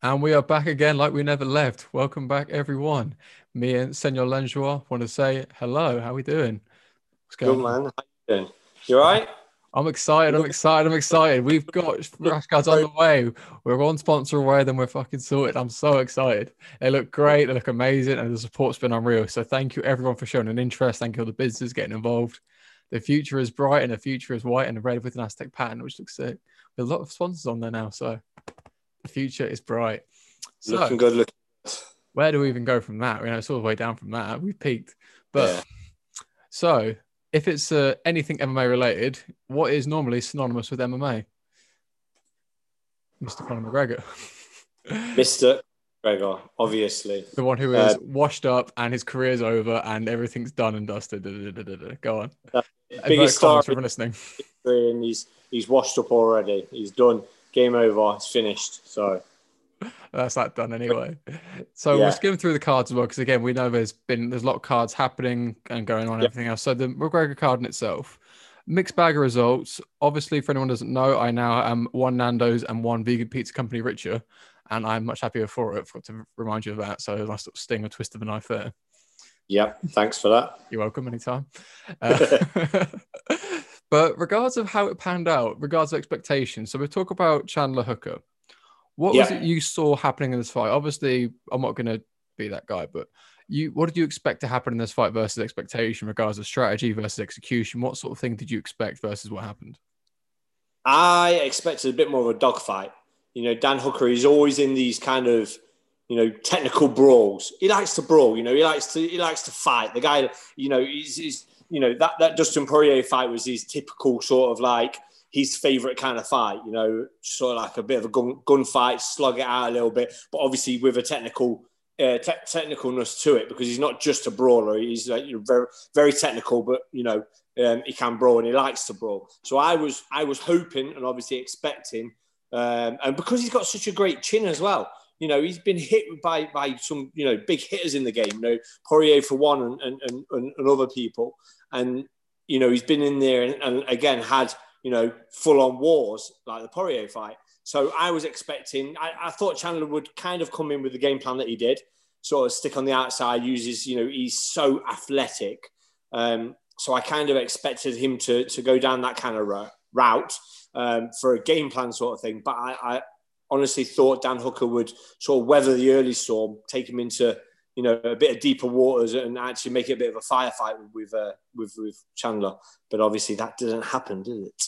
And we are back again like we never left. Welcome back, everyone. Me and Senor Langeois want to say hello. How are we doing? What's going on? Good, man. How you doing? You all right? I'm excited. We've got rash guards on the way. We're one sponsor away, then we're fucking sorted. I'm so excited. They look great. They look amazing. And the support's been unreal. So thank you, everyone, for showing an interest. Thank you, all the businesses getting involved. The future is bright and the future is white and red with an Aztec pattern, which looks sick. There's a lot of sponsors on there now, so the future is bright. So, looking good. Where do we even go from that? You know, it's all the way down from that. We've peaked. But yeah. So if it's anything MMA related, what is normally synonymous with MMA? Mr. Conor McGregor. Mr. McGregor, obviously. The one who is washed up and his career's over and everything's done and dusted. Go on. Biggest star in history, and he's washed up already. He's done. Game over. It's finished. So that's that done anyway. So yeah. We'll skim through the cards as well, because again, we know there's a lot of cards happening and going on and everything else. So the McGregor card in itself, mixed bag of results. Obviously, for anyone who doesn't know, I now am one Nando's and one vegan pizza company richer, and I'm much happier for it. I forgot to remind you of that. So a nice little sting or twist of a knife there. Yeah, thanks for that. You're welcome anytime. But regards of how it panned out, regards of expectations. So we talk about Chandler Hooker. What was it you saw happening in this fight? Obviously, I'm not going to be that guy, but what did you expect to happen in this fight versus expectation, regards of strategy versus execution? What sort of thing did you expect versus what happened? I expected a bit more of a dogfight. You know, Dan Hooker is always in these kind of, you know, technical brawls. He likes to brawl. You know, he likes to fight. The guy, you know, he's you know, that Dustin Poirier fight was his typical sort of like his favourite kind of fight, you know, sort of like a bit of a gun fight, slog it out a little bit, but obviously with a technicalness to it, because he's not just a brawler. He's like, you know, very, very technical, but, you know, he can brawl and he likes to brawl. So I was hoping and obviously expecting, and because he's got such a great chin as well. You know, he's been hit by some, you know, big hitters in the game, you know, Poirier for one and other people. And, you know, he's been in there and again, had, you know, full-on wars like the Poirier fight. So I was expecting, I thought Chandler would kind of come in with the game plan that he did, sort of stick on the outside, uses, you know, he's so athletic. So I kind of expected him to go down that kind of route for a game plan sort of thing. But I honestly thought Dan Hooker would sort of weather the early storm, take him into, you know, a bit of deeper waters and actually make it a bit of a firefight with Chandler. But obviously that didn't happen, did it?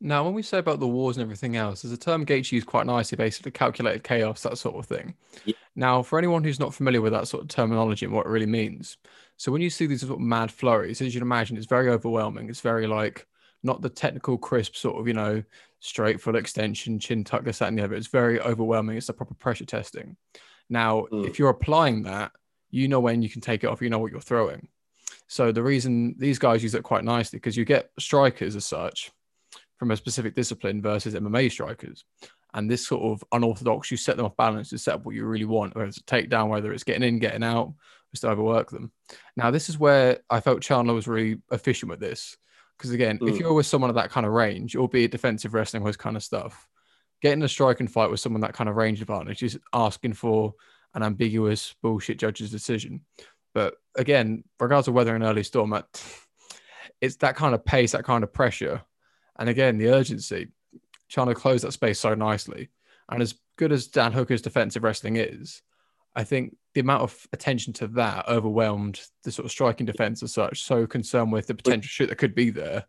Now, when we say about the wars and everything else, there's a term Gaethje used quite nicely, basically calculated chaos, that sort of thing. Yeah. Now, for anyone who's not familiar with that sort of terminology and what it really means, so when you see these sort of mad flurries, as you'd imagine, it's very overwhelming. It's very like, not the technical crisp sort of, you know, straight full extension, chin tuck, this, that, and the other. It's very overwhelming. It's the proper pressure testing. Now, if you're applying that, you know when you can take it off, you know what you're throwing. So the reason these guys use it quite nicely, because you get strikers as such from a specific discipline versus MMA strikers. And this sort of unorthodox, you set them off balance to set up what you really want, whether it's a takedown, whether it's getting in, getting out, just to overwork them. Now, this is where I felt Chandler was really efficient with this. Because again, if you're with someone of that kind of range, albeit defensive wrestling, all this kind of stuff, getting a strike and fight with someone that kind of range advantage is asking for an ambiguous bullshit judge's decision. But again, regardless of whether an early storm, it's that kind of pace, that kind of pressure. And again, the urgency. Chandler closed that space so nicely. And as good as Dan Hooker's defensive wrestling is, I think the amount of attention to that overwhelmed the sort of striking defense as such. So concerned with the potential shit that could be there.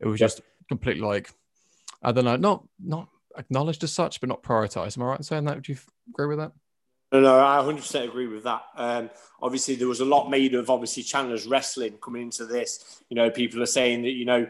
It was just completely like, I don't know, not acknowledged as such, but not prioritized. Am I right in saying that? Would you agree with that? No, I 100% agree with that. Obviously, there was a lot made of obviously Chandler's wrestling coming into this. You know, people are saying that, you know,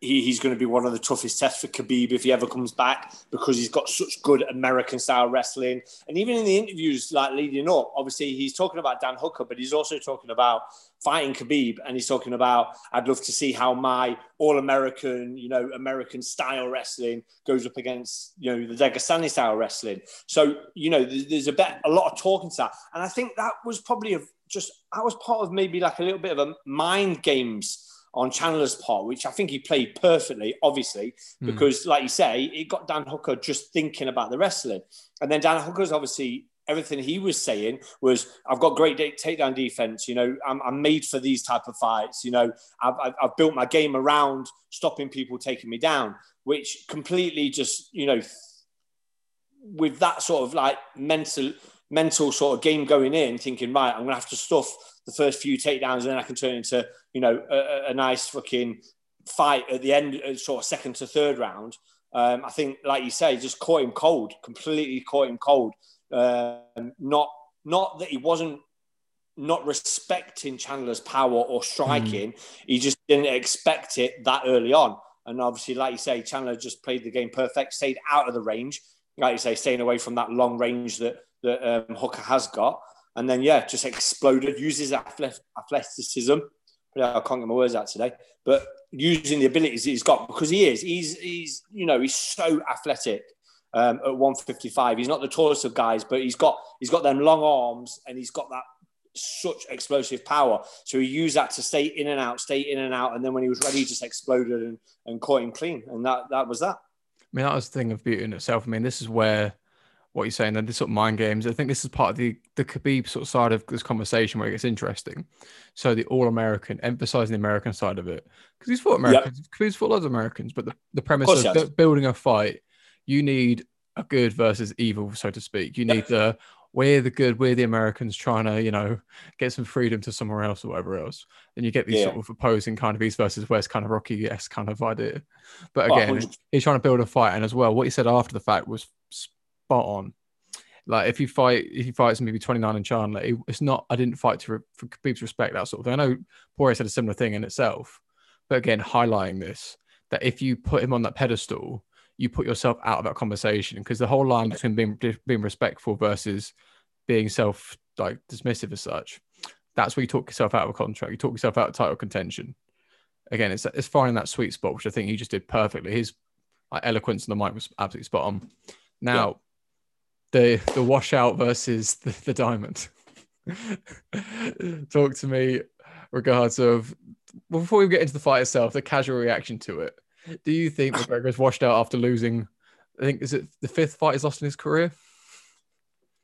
he's going to be one of the toughest tests for Khabib if he ever comes back, because he's got such good American-style wrestling. And even in the interviews, like leading up, obviously he's talking about Dan Hooker, but he's also talking about fighting Khabib, and he's talking about, I'd love to see how my all-American, you know, American-style wrestling goes up against, you know, the Dagestani-style wrestling. So, you know, there's a lot of talking to that. And I think that was probably that was part of maybe like a little bit of a mind games on Chandler's part, which I think he played perfectly, obviously, because like you say, it got Dan Hooker just thinking about the wrestling. And then Dan Hooker's obviously, everything he was saying was, I've got great takedown defense, you know, I'm made for these type of fights, you know, I've built my game around stopping people taking me down, which completely just, you know, with that sort of like mental sort of game going in, thinking, right, I'm going to have to stuff the first few takedowns and then I can turn into, you know, a nice fucking fight at the end, sort of second to third round. I think, like you say, just caught him cold, completely caught him cold. Not that he wasn't not respecting Chandler's power or striking. He just didn't expect it that early on. And obviously, like you say, Chandler just played the game perfect, stayed out of the range. Like you say, staying away from that long range that Hooker has got. And then, yeah, just exploded, uses athleticism. I can't get my words out today. But using the abilities he's got, because he's you know, he's so athletic at 155. He's not the tallest of guys, but he's got them long arms and he's got that such explosive power. So he used that to stay in and out. And then when he was ready, he just exploded and caught him clean. And that was that. I mean, that was the thing of beauty in itself. I mean, this is where what you're saying, then this sort of mind games. I think this is part of the Khabib sort of side of this conversation where it gets interesting. So the all-American, emphasizing the American side of it. Because he's fought Americans. Yep. Khabib's fought loads of Americans. But the premise of building a fight, you need a good versus evil, so to speak. You need the, we're the good, we're the Americans trying to, you know, get some freedom to somewhere else or whatever else. Then you get these sort of opposing kind of East versus West kind of Rocky-esque kind of idea. But again, he's trying to build a fight. And as well, what he said after the fact was on, like, if he fights maybe 29 and Chandler, it's not, I didn't fight for Khabib's respect, that sort of thing. I know Poirier said a similar thing in itself, but again, highlighting this, that if you put him on that pedestal, you put yourself out of that conversation, because the whole line between being respectful versus being self, like, dismissive as such, that's where you talk yourself out of a contract, you talk yourself out of title contention. Again, it's finding that sweet spot, which I think he just did perfectly. His eloquence on the mic was absolutely spot on. Now The washout versus the diamond. Talk to me regards of, before we get into the fight itself, the casual reaction to it. Do you think McGregor's washed out after losing, I think, is it the fifth fight he's lost in his career?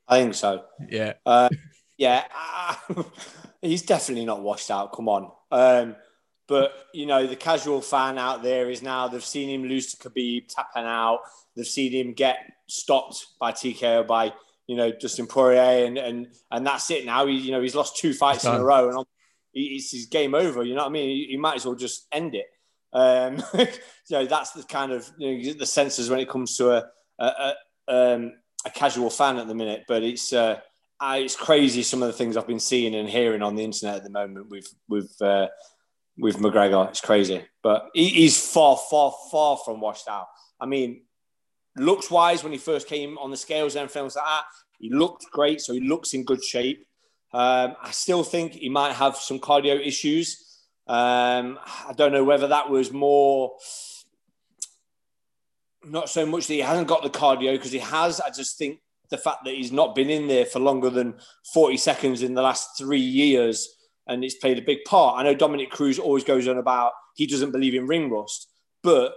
I think so. Yeah. He's definitely not washed out. Come on. But, you know, the casual fan out there is now, they've seen him lose to Khabib, tapping out. They've seen him get stopped by TKO by, you know, Dustin Poirier. And that's it now. He, you know, he's lost two fights in a row. And it's his game over. You know what I mean? He might as well just end it. So that's the kind of, you know, the senses when it comes to a casual fan at the minute. But it's crazy, some of the things I've been seeing and hearing on the internet at the moment with McGregor. It's crazy. But he's far, far, far from washed out. I mean, looks-wise, when he first came on the scales and everything like that, he looked great, so he looks in good shape. I still think he might have some cardio issues. I don't know whether that was more... Not so much that he hasn't got the cardio, because he has. I just think the fact that he's not been in there for longer than 40 seconds in the last 3 years, and it's played a big part. I know Dominic Cruz always goes on about he doesn't believe in ring rust, but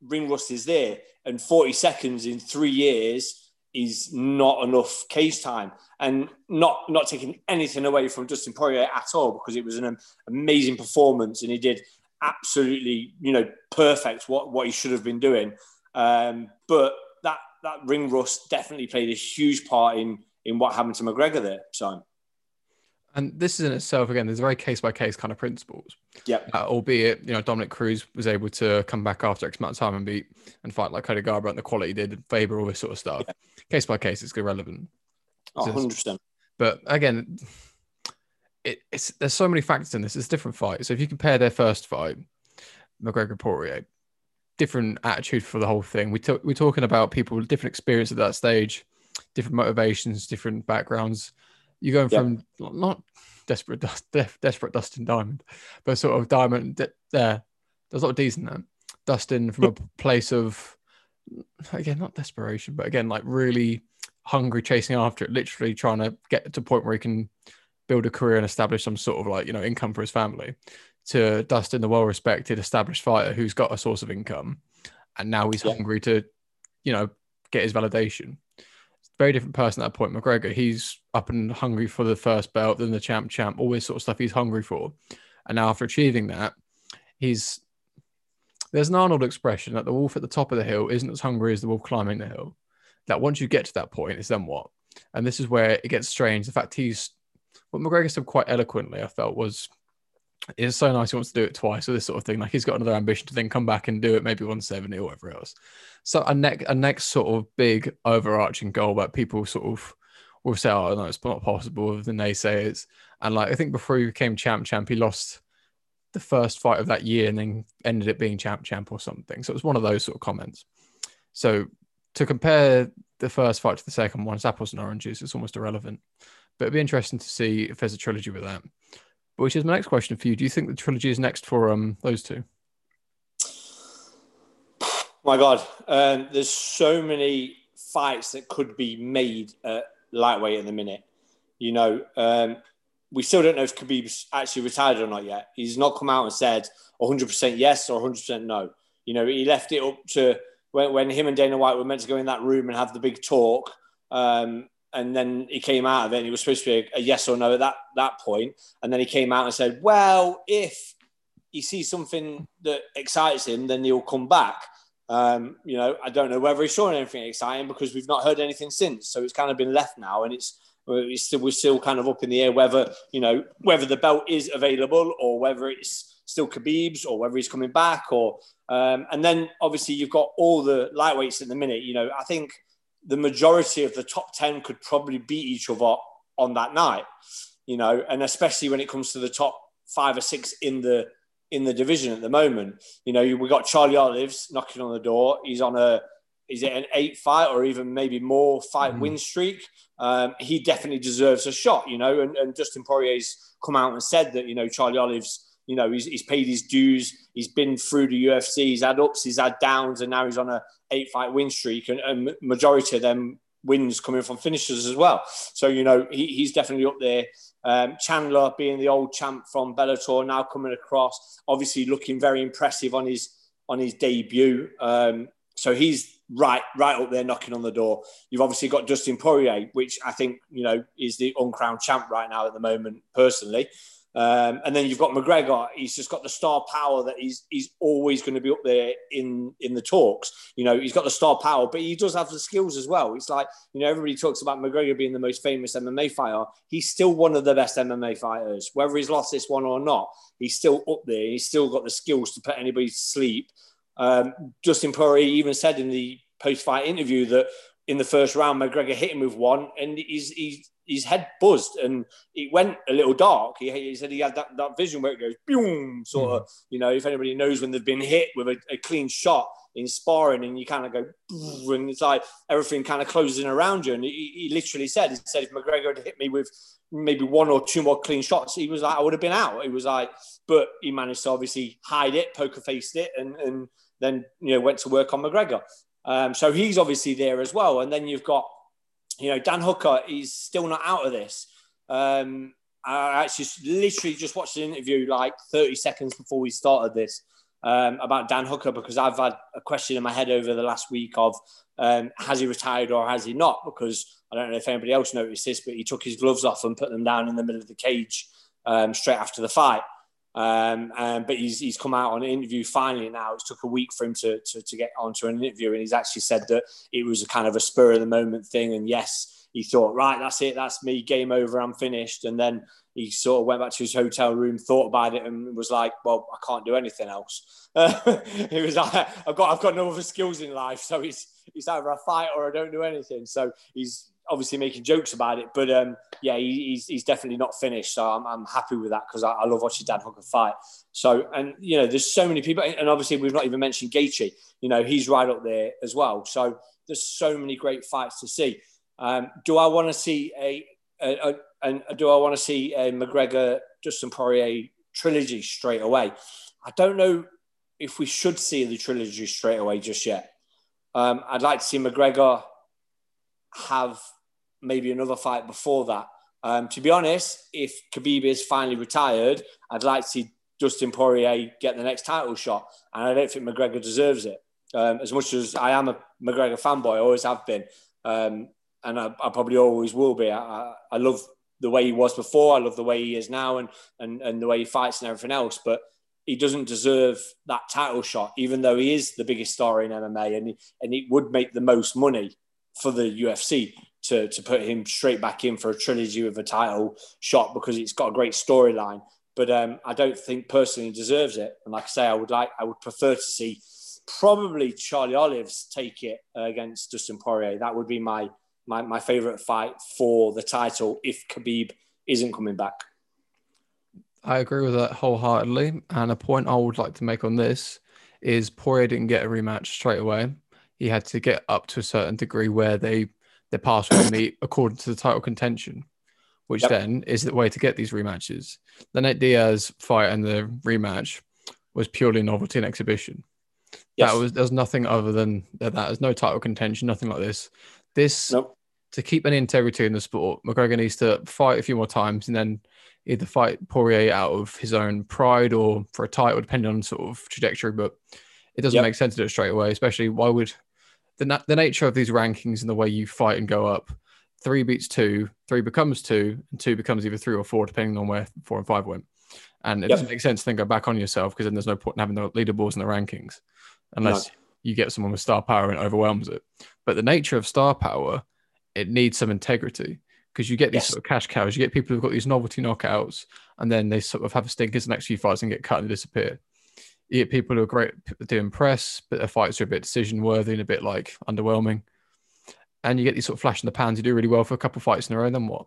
ring rust is there. And 40 seconds in 3 years is not enough cage time. And not taking anything away from Dustin Poirier at all, because it was an amazing performance and he did absolutely, you know, perfect what he should have been doing. But that ring rust definitely played a huge part in what happened to McGregor there. So, and this is in itself, again, there's very case-by-case kind of principles. Yeah. Albeit, you know, Dominic Cruz was able to come back after X amount of time and fight like Cody Garbrandt, the quality did, Faber, all this sort of stuff. Yeah. Case-by-case, it's irrelevant. Oh, 100%. But again, there's so many factors in this. It's a different fight. So if you compare their first fight, McGregor-Poirier, different attitude for the whole thing. We're talking about people with different experience at that stage, different motivations, different backgrounds. You're going from not desperate Dustin Diamond, but sort of Diamond there. There's a lot of D's in that. Dustin from a place of, again, not desperation, but again, like really hungry, chasing after it, literally trying to get to a point where he can build a career and establish some sort of, like, you know, income for his family. to Dustin, the well-respected, established fighter who's got a source of income, and now he's hungry to, you know, get his validation. It's a very different person at that point. McGregor, he's up and hungry for the first belt, then the champ, all this sort of stuff he's hungry for. And now after achieving that, he's... There's an Arnold expression that the wolf at the top of the hill isn't as hungry as the wolf climbing the hill. That once you get to that point, it's then what? And this is where it gets strange. The fact he's... What McGregor said quite eloquently, I felt, was... It's so nice he wants to do it twice or this sort of thing. Like, he's got another ambition to then come back and do it maybe 170 or whatever else. So a next sort of big overarching goal that people sort of will say, oh, no, it's not possible, the naysayers. And, like, I think before he became champ, he lost the first fight of that year and then ended it being champ or something. So it was one of those sort of comments. So to compare the first fight to the second one, it's apples and oranges. It's almost irrelevant. But it'd be interesting to see if there's a trilogy with that. Which is my next question for you. Do you think the trilogy is next for those two? My God. There's so many fights that could be made at lightweight at the minute. You know, we still don't know if Khabib's actually retired or not yet. He's not come out and said 100% yes or 100% no. You know, he left it up to when him and Dana White were meant to go in that room and have the big talk. And then he came out of it and it was supposed to be a yes or no at that point. And then he came out and said, well, if he sees something that excites him, then he'll come back. You know, I don't know whether he saw anything exciting because we've not heard anything since. So it's kind of been left now and we're still kind of up in the air whether, you know, whether the belt is available or whether it's still Khabib's or whether he's coming back or... and then obviously you've got all the lightweights at the minute. You know, I think... the majority of the top 10 could probably beat each other on that night, you know, and especially when it comes to the top 5 or 6 in the division at the moment. You know, we've got Charlie Olives knocking on the door. He's on an 8-fight or even maybe more fight win streak. He definitely deserves a shot, you know, and Dustin Poirier's come out and said that, you know, Charlie Olives, you know, he's paid his dues. He's been through the UFC. He's had ups, he's had downs, and now he's on an 8-fight win streak. And majority of them wins coming from finishers as well. So, you know, he's definitely up there. Chandler being the old champ from Bellator, now coming across, obviously looking very impressive on his debut. So he's right up there knocking on the door. You've obviously got Dustin Poirier, which I think, you know, is the uncrowned champ right now at the moment, personally. And then you've got McGregor. He's just got the star power that he's always going to be up there in the talks. You know, he's got the star power, but he does have the skills as well. It's like, you know, everybody talks about McGregor being the most famous MMA fighter. He's still one of the best MMA fighters. Whether he's lost this one or not, he's still up there. He's still got the skills to put anybody to sleep. Dustin Poirier even said in the post-fight interview that in the first round, McGregor hit him with one and his head buzzed and it went a little dark. He said he had that vision where it goes, boom, sort of, you know, if anybody knows when they've been hit with a clean shot in sparring and you kind of go, and it's like everything kind of closes in around you. And he literally said, if McGregor had hit me with maybe 1 or 2 more clean shots, he was like, I would have been out. He was like, but he managed to obviously hide it, poker faced it, and then, you know, went to work on McGregor. So he's obviously there as well. And then you've got, you know, Dan Hooker, he's still not out of this. I actually literally just watched an interview like 30 seconds before we started this about Dan Hooker, because I've had a question in my head over the last week of has he retired or has he not? Because I don't know if anybody else noticed this, but he took his gloves off and put them down in the middle of the cage straight after the fight. But he's come out on an interview finally now. It took a week for him to get onto an interview, and he's actually said that it was a kind of a spur of the moment thing. And yes, he thought, right, that's it, that's me, game over, I'm finished. And then he sort of went back to his hotel room, thought about it, and was like, well, I can't do anything else. He was like, I've got no other skills in life, so it's either I fight or I don't do anything. So he's obviously making jokes about it, but yeah, he's definitely not finished. So I'm happy with that, because I love watching Dan Hooker fight. So, and you know, there's so many people, and obviously we've not even mentioned Gaethje. You know, he's right up there as well. So there's so many great fights to see. Do I want to see a McGregor Dustin Poirier trilogy straight away? I don't know if we should see the trilogy straight away just yet. I'd like to see McGregor have maybe another fight before that. To be honest, if Khabib is finally retired, I'd like to see Dustin Poirier get the next title shot. And I don't think McGregor deserves it. As much as I am a McGregor fanboy, I always have been. And I probably always will be. I love the way he was before. I love the way he is now and the way he fights and everything else. But he doesn't deserve that title shot, even though he is the biggest star in MMA and it would make the most money for the UFC to put him straight back in for a trilogy with a title shot because it's got a great storyline. But I don't think personally he deserves it. And like I say, I would prefer to see probably Charlie Olives take it against Dustin Poirier. That would be my favorite fight for the title if Khabib isn't coming back. I agree with that wholeheartedly. And a point I would like to make on this is Poirier didn't get a rematch straight away. He had to get up to a certain degree where their paths would meet according to the title contention, which then is the way to get these rematches. The Nate Diaz fight and the rematch was purely novelty and exhibition. Yes. There's nothing other than that. There's no title contention, nothing like this. To keep any integrity in the sport, McGregor needs to fight a few more times and then either fight Poirier out of his own pride or for a title, depending on sort of trajectory. But it doesn't make sense to do it straight away, especially why would the nature of these rankings and the way you fight and go up, 3 beats 2, 3 becomes 2, and 2 becomes either 3 or 4, depending on where 4 and 5 went. And it doesn't make sense to then go back on yourself because then there's no point in having the leaderboards and the rankings unless you get someone with star power and overwhelms it. But the nature of star power, it needs some integrity because you get these sort of cash cows. You get people who've got these novelty knockouts and then they sort of have a stinkers the next few fights and get cut and disappear. You get people who are great to impress, but their fights are a bit decision worthy and a bit like underwhelming. And you get these sort of flash in the pans. You do really well for a couple of fights in a row, then what?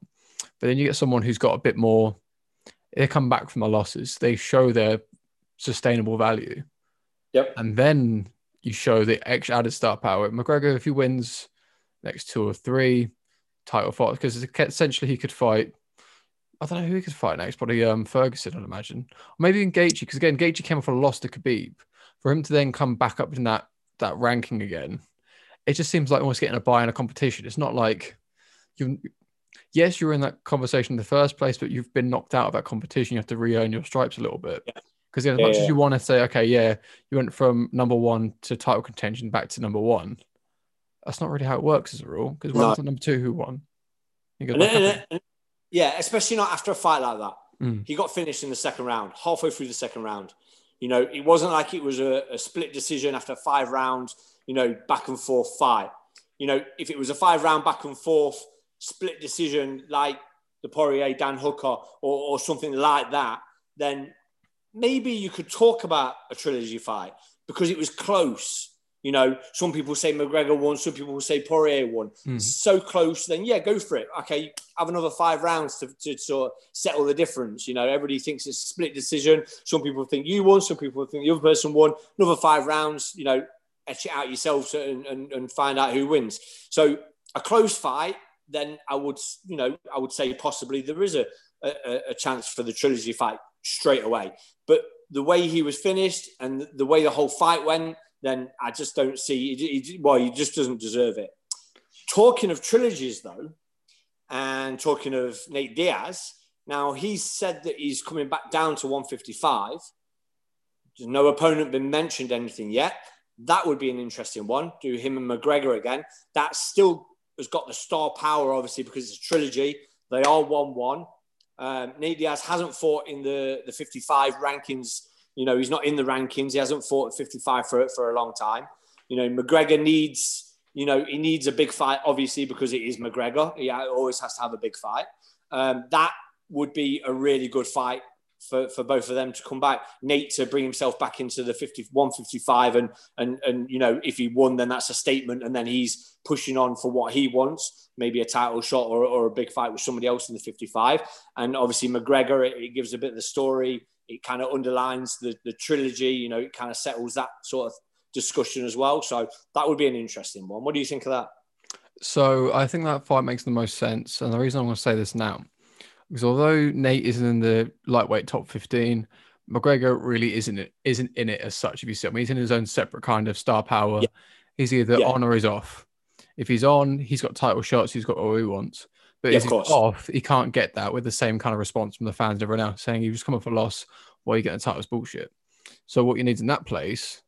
But then you get someone who's got a bit more. They come back from the losses. They show their sustainable value. Yep. And then you show the extra added star power. McGregor, if he wins next 2 or 3 title fights, because essentially he could fight. I don't know who he could fight next, probably Ferguson, I'd imagine. Or maybe even Gaethje, because again, Gaethje came off a loss to Khabib. For him to then come back up in that ranking again, it just seems like almost getting a buy in a competition. It's not like you were in that conversation in the first place, but you've been knocked out of that competition. You have to re-earn your stripes a little bit. Because as much as you want to say, okay, you went from number 1 to title contention back to number 1. That's not really how it works as a rule. Because when was it number 2 who won? Yeah, especially not after a fight like that. He got finished in the second round, halfway through the second round. You know, it wasn't like it was a split decision after 5 rounds, you know, back and forth fight. You know, if it was a 5-round back and forth split decision like the Poirier, Dan Hooker or something like that, then maybe you could talk about a trilogy fight because it was close. You know, some people say McGregor won, some people say Poirier won. So close, then go for it. Okay, have another 5 rounds to sort of settle the difference. You know, everybody thinks it's a split decision. Some people think you won, some people think the other person won. Another 5 rounds, you know, etch it out yourself and find out who wins. So a close fight, then I would say possibly there is a chance for the trilogy fight straight away. But the way he was finished and the way the whole fight went, then I just don't see. He just doesn't deserve it. Talking of trilogies, though, and talking of Nate Diaz, now he's said that he's coming back down to 155. There's no opponent been mentioned anything yet. That would be an interesting one. Do him and McGregor again. That still has got the star power, obviously, because it's a trilogy. They are 1-1. Nate Diaz hasn't fought in the 55 rankings. You know, he's not in the rankings. He hasn't fought at 55 for a long time. You know, McGregor needs a big fight, obviously, because it is McGregor. He always has to have a big fight. That would be a really good fight for both of them to come back. Nate to bring himself back into the 155 and you know, if he won, then that's a statement. And then he's pushing on for what he wants, maybe a title shot or a big fight with somebody else in the 55. And obviously McGregor, it gives a bit of the story. It kind of underlines the trilogy, you know, it kind of settles that sort of discussion as well. So that would be an interesting one. What do you think of that? So I think that fight makes the most sense. And the reason I'm going to say this now, because although Nate isn't in the lightweight top 15, McGregor really isn't in it as such. If you see, I mean, he's in his own separate kind of star power. Yeah. He's either on or he's off. If he's on, he's got title shots. He's got all he wants. But if he's off, he can't get that with the same kind of response from the fans and everyone else saying, you've just come off a loss. why you're getting a title is bullshit. So what you need in that place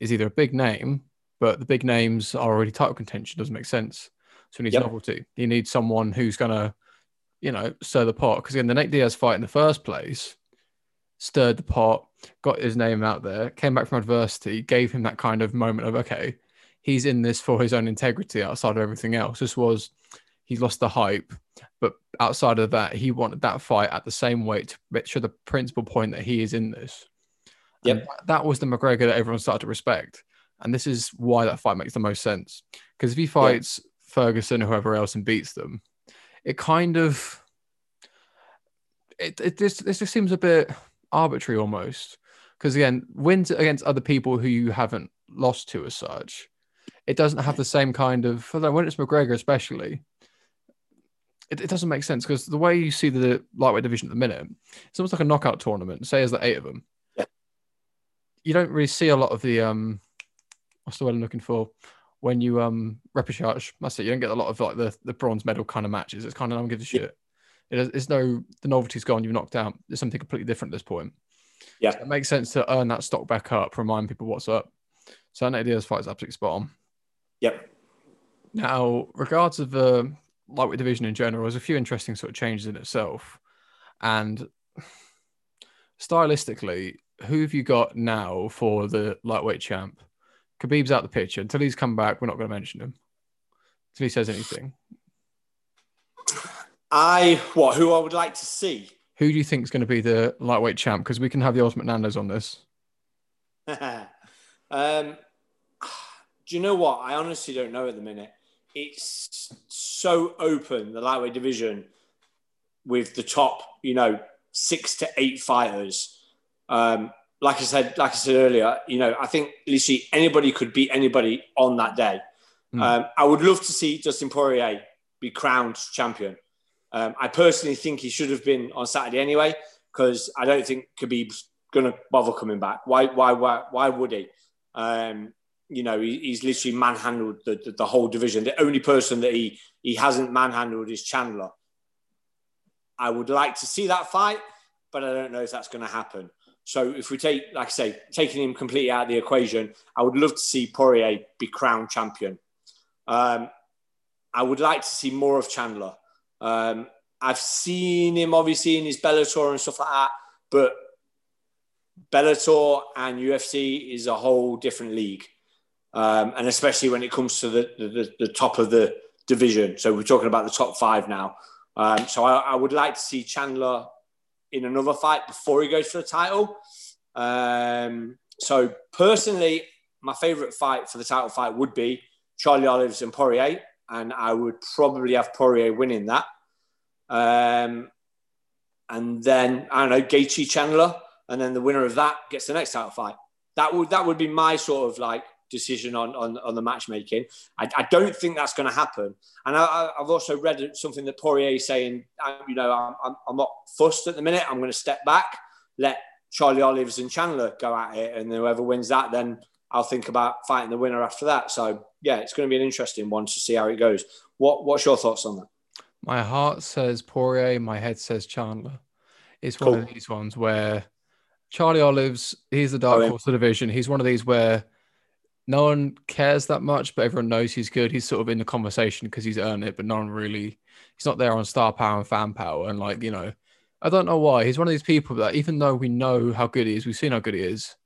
is either a big name, but the big names are already title contention. Doesn't make sense. So you need novelty. You need someone who's going to, you know, stir the pot. Because again, the Nate Diaz fight in the first place stirred the pot, got his name out there, came back from adversity, gave him that kind of moment of, okay, he's in this for his own integrity outside of everything else. This was, he lost the hype, but outside of that, he wanted that fight at the same weight to make sure the principal point that he is in this. Yep. That was the McGregor that everyone started to respect. And this is why that fight makes the most sense. Because if he fights Ferguson or whoever else and beats them, it kind of, this just seems a bit arbitrary almost, because again, wins against other people who you haven't lost to as such, it doesn't have the same kind of, although when it's McGregor especially, it doesn't make sense, because the way you see the lightweight division at the minute, it's almost like a knockout tournament. Say there's like 8 of them, you don't really see a lot of the what's the word I'm looking for when you repechage, that's it, you don't get a lot of like the bronze medal kind of matches. It's kind of no one gives a shit. It's no, the novelty's gone, you've knocked out. It's something completely different at this point. Yeah. So it makes sense to earn that stock back up, remind people what's up. So Nate Diaz fight is absolutely spot on. Yep. Now, regards of the lightweight division in general, there's a few interesting sort of changes in itself. And stylistically, who have you got now for the lightweight champ? Khabib's out the picture. Until he's come back, we're not going to mention him. Until he says anything. Who I would like to see? Who do you think is going to be the lightweight champ? Because we can have the Ultimate Nando's on this. Do you know what? I honestly don't know at the minute. It's so open, the lightweight division, with the top, 6 to 8 fighters. Like I said earlier, I think literally anybody could beat anybody on that day. I would love to see Dustin Poirier be crowned champion. I personally think he should have been on Saturday anyway, because I don't think Khabib's going to bother coming back. Why would he? He's literally manhandled the whole division. The only person that he hasn't manhandled is Chandler. I would like to see that fight, but I don't know if that's going to happen. So if we take, like I say, taking him completely out of the equation, I would love to see Poirier be crowned champion. I would like to see more of Chandler. I've seen him obviously in his Bellator and stuff like that, but Bellator and UFC is a whole different league. And especially when it comes to the top of the division. So we're talking about the top 5 now. So I would like to see Chandler in another fight before he goes for the title. So personally, my favorite fight for the title fight would be Charlie Olives and Poirier. And I would probably have Poirier winning that. And then, I don't know, Gaethje, Chandler, and then the winner of that gets the next title fight. That would be my sort of like decision on the matchmaking. I don't think that's going to happen. And I've also read something that Poirier is saying, I'm not fussed at the minute. I'm going to step back, let Charlie Olives and Chandler go at it, and whoever wins that, then I'll think about fighting the winner after that. So, yeah, it's going to be an interesting one to see how it goes. What's your thoughts on that? My heart says Poirier, my head says Chandler. It's one of these ones where Charlie Olives, he's the dark horse of the division. He's one of these where no one cares that much, but everyone knows he's good. He's sort of in the conversation because he's earned it, but no one really, he's not there on star power and fan power. And I don't know why. He's one of these people that even though we know how good he is, we've seen how good he is,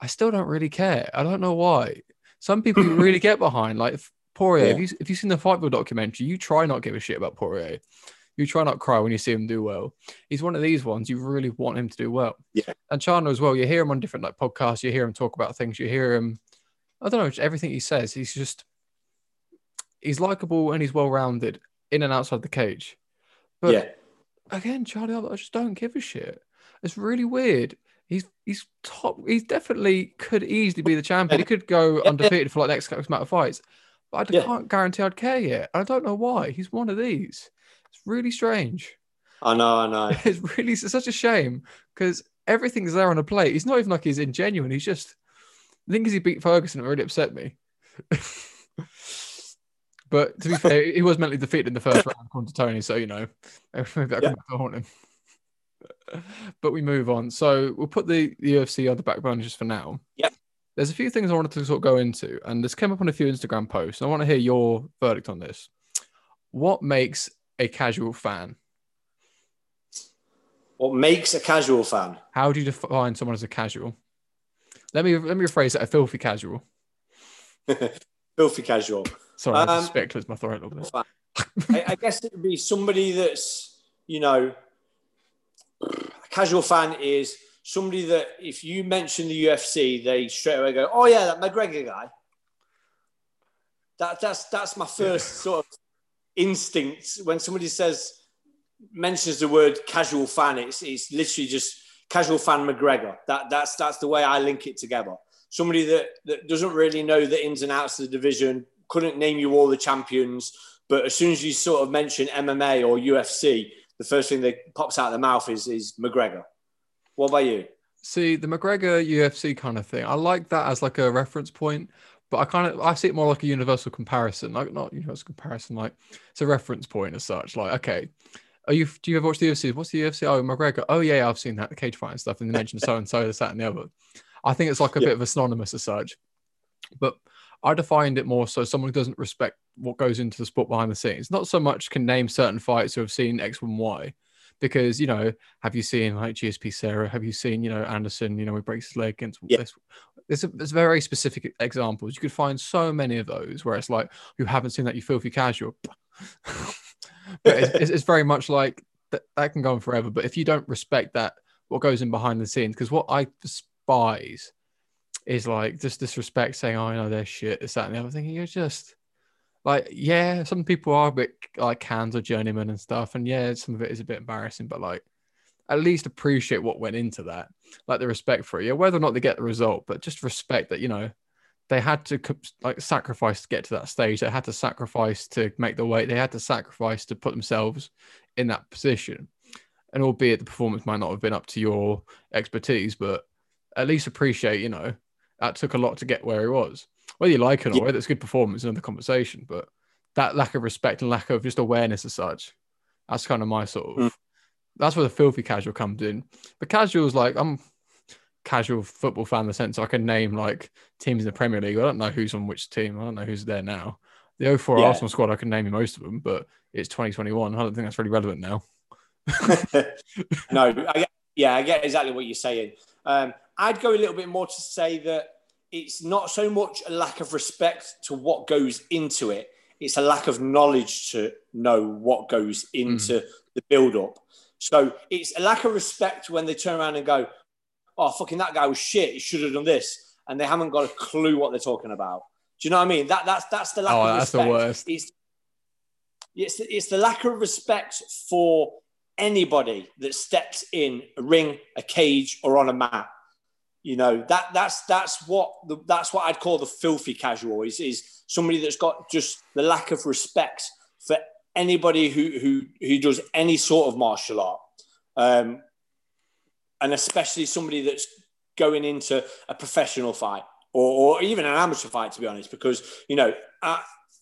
I still don't really care. I don't know why. Some people you really get behind, like Poirier. Yeah. If you've seen the Fightville documentary, you try not give a shit about Poirier. You try not cry when you see him do well. He's one of these ones you really want him to do well. Yeah. And Chandler as well. You hear him on different podcasts. You hear him talk about things. You hear him. I don't know. Everything he says, he's likable and he's well rounded in and outside the cage. But again, Charlie, I just don't give a shit. It's really weird. He's top. He definitely could easily be the champion. He could go undefeated for like the next amount of fights, but I can't guarantee I'd care yet. I don't know why. He's one of these. It's really strange. I know. It's such a shame because everything's there on a plate. He's not even like he's ingenuine. He's just, I think because he beat Ferguson, it really upset me. But to be fair, he was mentally defeated in the first round, according to Tony. So maybe that could haunt him. But we move on. So we'll put the UFC on the back burner just for now. Yep. There's a few things I wanted to sort of go into, and this came up on a few Instagram posts. I want to hear your verdict on this. What makes a casual fan? What makes a casual fan? How do you define someone as a casual? Let me rephrase it. A filthy casual. Filthy casual. Sorry, I just speckled my throat a little bit. I guess it would be somebody that's, you know, a casual fan is somebody that if you mention the UFC, they straight away go, "Oh yeah, that McGregor guy." That's my first sort of instinct when somebody mentions the word casual fan. It's literally just casual fan McGregor. That's the way I link it together. Somebody that doesn't really know the ins and outs of the division, couldn't name you all the champions, but as soon as you sort of mention MMA or UFC, the first thing that pops out of their mouth is McGregor. What about you? See, the McGregor UFC kind of thing, I like that as like a reference point, but I see it more like a universal comparison, like not universal comparison, like it's a reference point as such. Like, okay, do you ever watch the UFC? What's the UFC? Oh, McGregor. Oh yeah, I've seen that, the cage fight and stuff, and they mentioned so and so, this, that, and the other. I think it's like a bit of a synonymous as such, but I defined it more so someone who doesn't respect what goes into the sport behind the scenes. Not so much can name certain fights who have seen X, Y, and Y. Because, you know, have you seen like GSP Sarah? Have you seen, you know, Anderson, you know, he breaks his leg against this? There's very specific examples. You could find so many of those where it's like, you haven't seen that, you filthy casual. But it's very much like that can go on forever. But if you don't respect that, what goes in behind the scenes, because what I despise is like just disrespect, saying, "Oh, you know, they're shit, this, that, and the other thing." You're just like, yeah, some people are a bit like cans or journeymen and stuff, and yeah, some of it is a bit embarrassing, but like, at least appreciate what went into that, like the respect for it, yeah, whether or not they get the result, but just respect that, you know, they had to like sacrifice to get to that stage, they had to sacrifice to make the weight, they had to sacrifice to put themselves in that position, and albeit the performance might not have been up to your expertise, but at least appreciate, you know, that took a lot to get where he was. Whether you like it or not, whether it's good performance, another conversation. But that lack of respect and lack of just awareness as such, that's kind of my sort of... That's where the filthy casual comes in. The casual is like, I'm casual football fan in the sense I can name like teams in the Premier League. I don't know who's on which team. I don't know who's there now. The 04 Arsenal squad, I can name most of them, but it's 2021. I don't think that's really relevant now. No, I get exactly what you're saying. I'd go a little bit more to say that it's not so much a lack of respect to what goes into it. It's a lack of knowledge to know what goes into the build-up. So it's a lack of respect when they turn around and go, "Oh, fucking that guy was shit. He should have done this." And they haven't got a clue what they're talking about. Do you know what I mean? That's the lack of respect. Oh, that's the worst. It's the lack of respect for anybody that steps in a ring, a cage, or on a mat. You know, that's what I'd call the filthy casual is somebody that's got just the lack of respect for anybody who does any sort of martial art, and especially somebody that's going into a professional fight or even an amateur fight, to be honest, because, you know,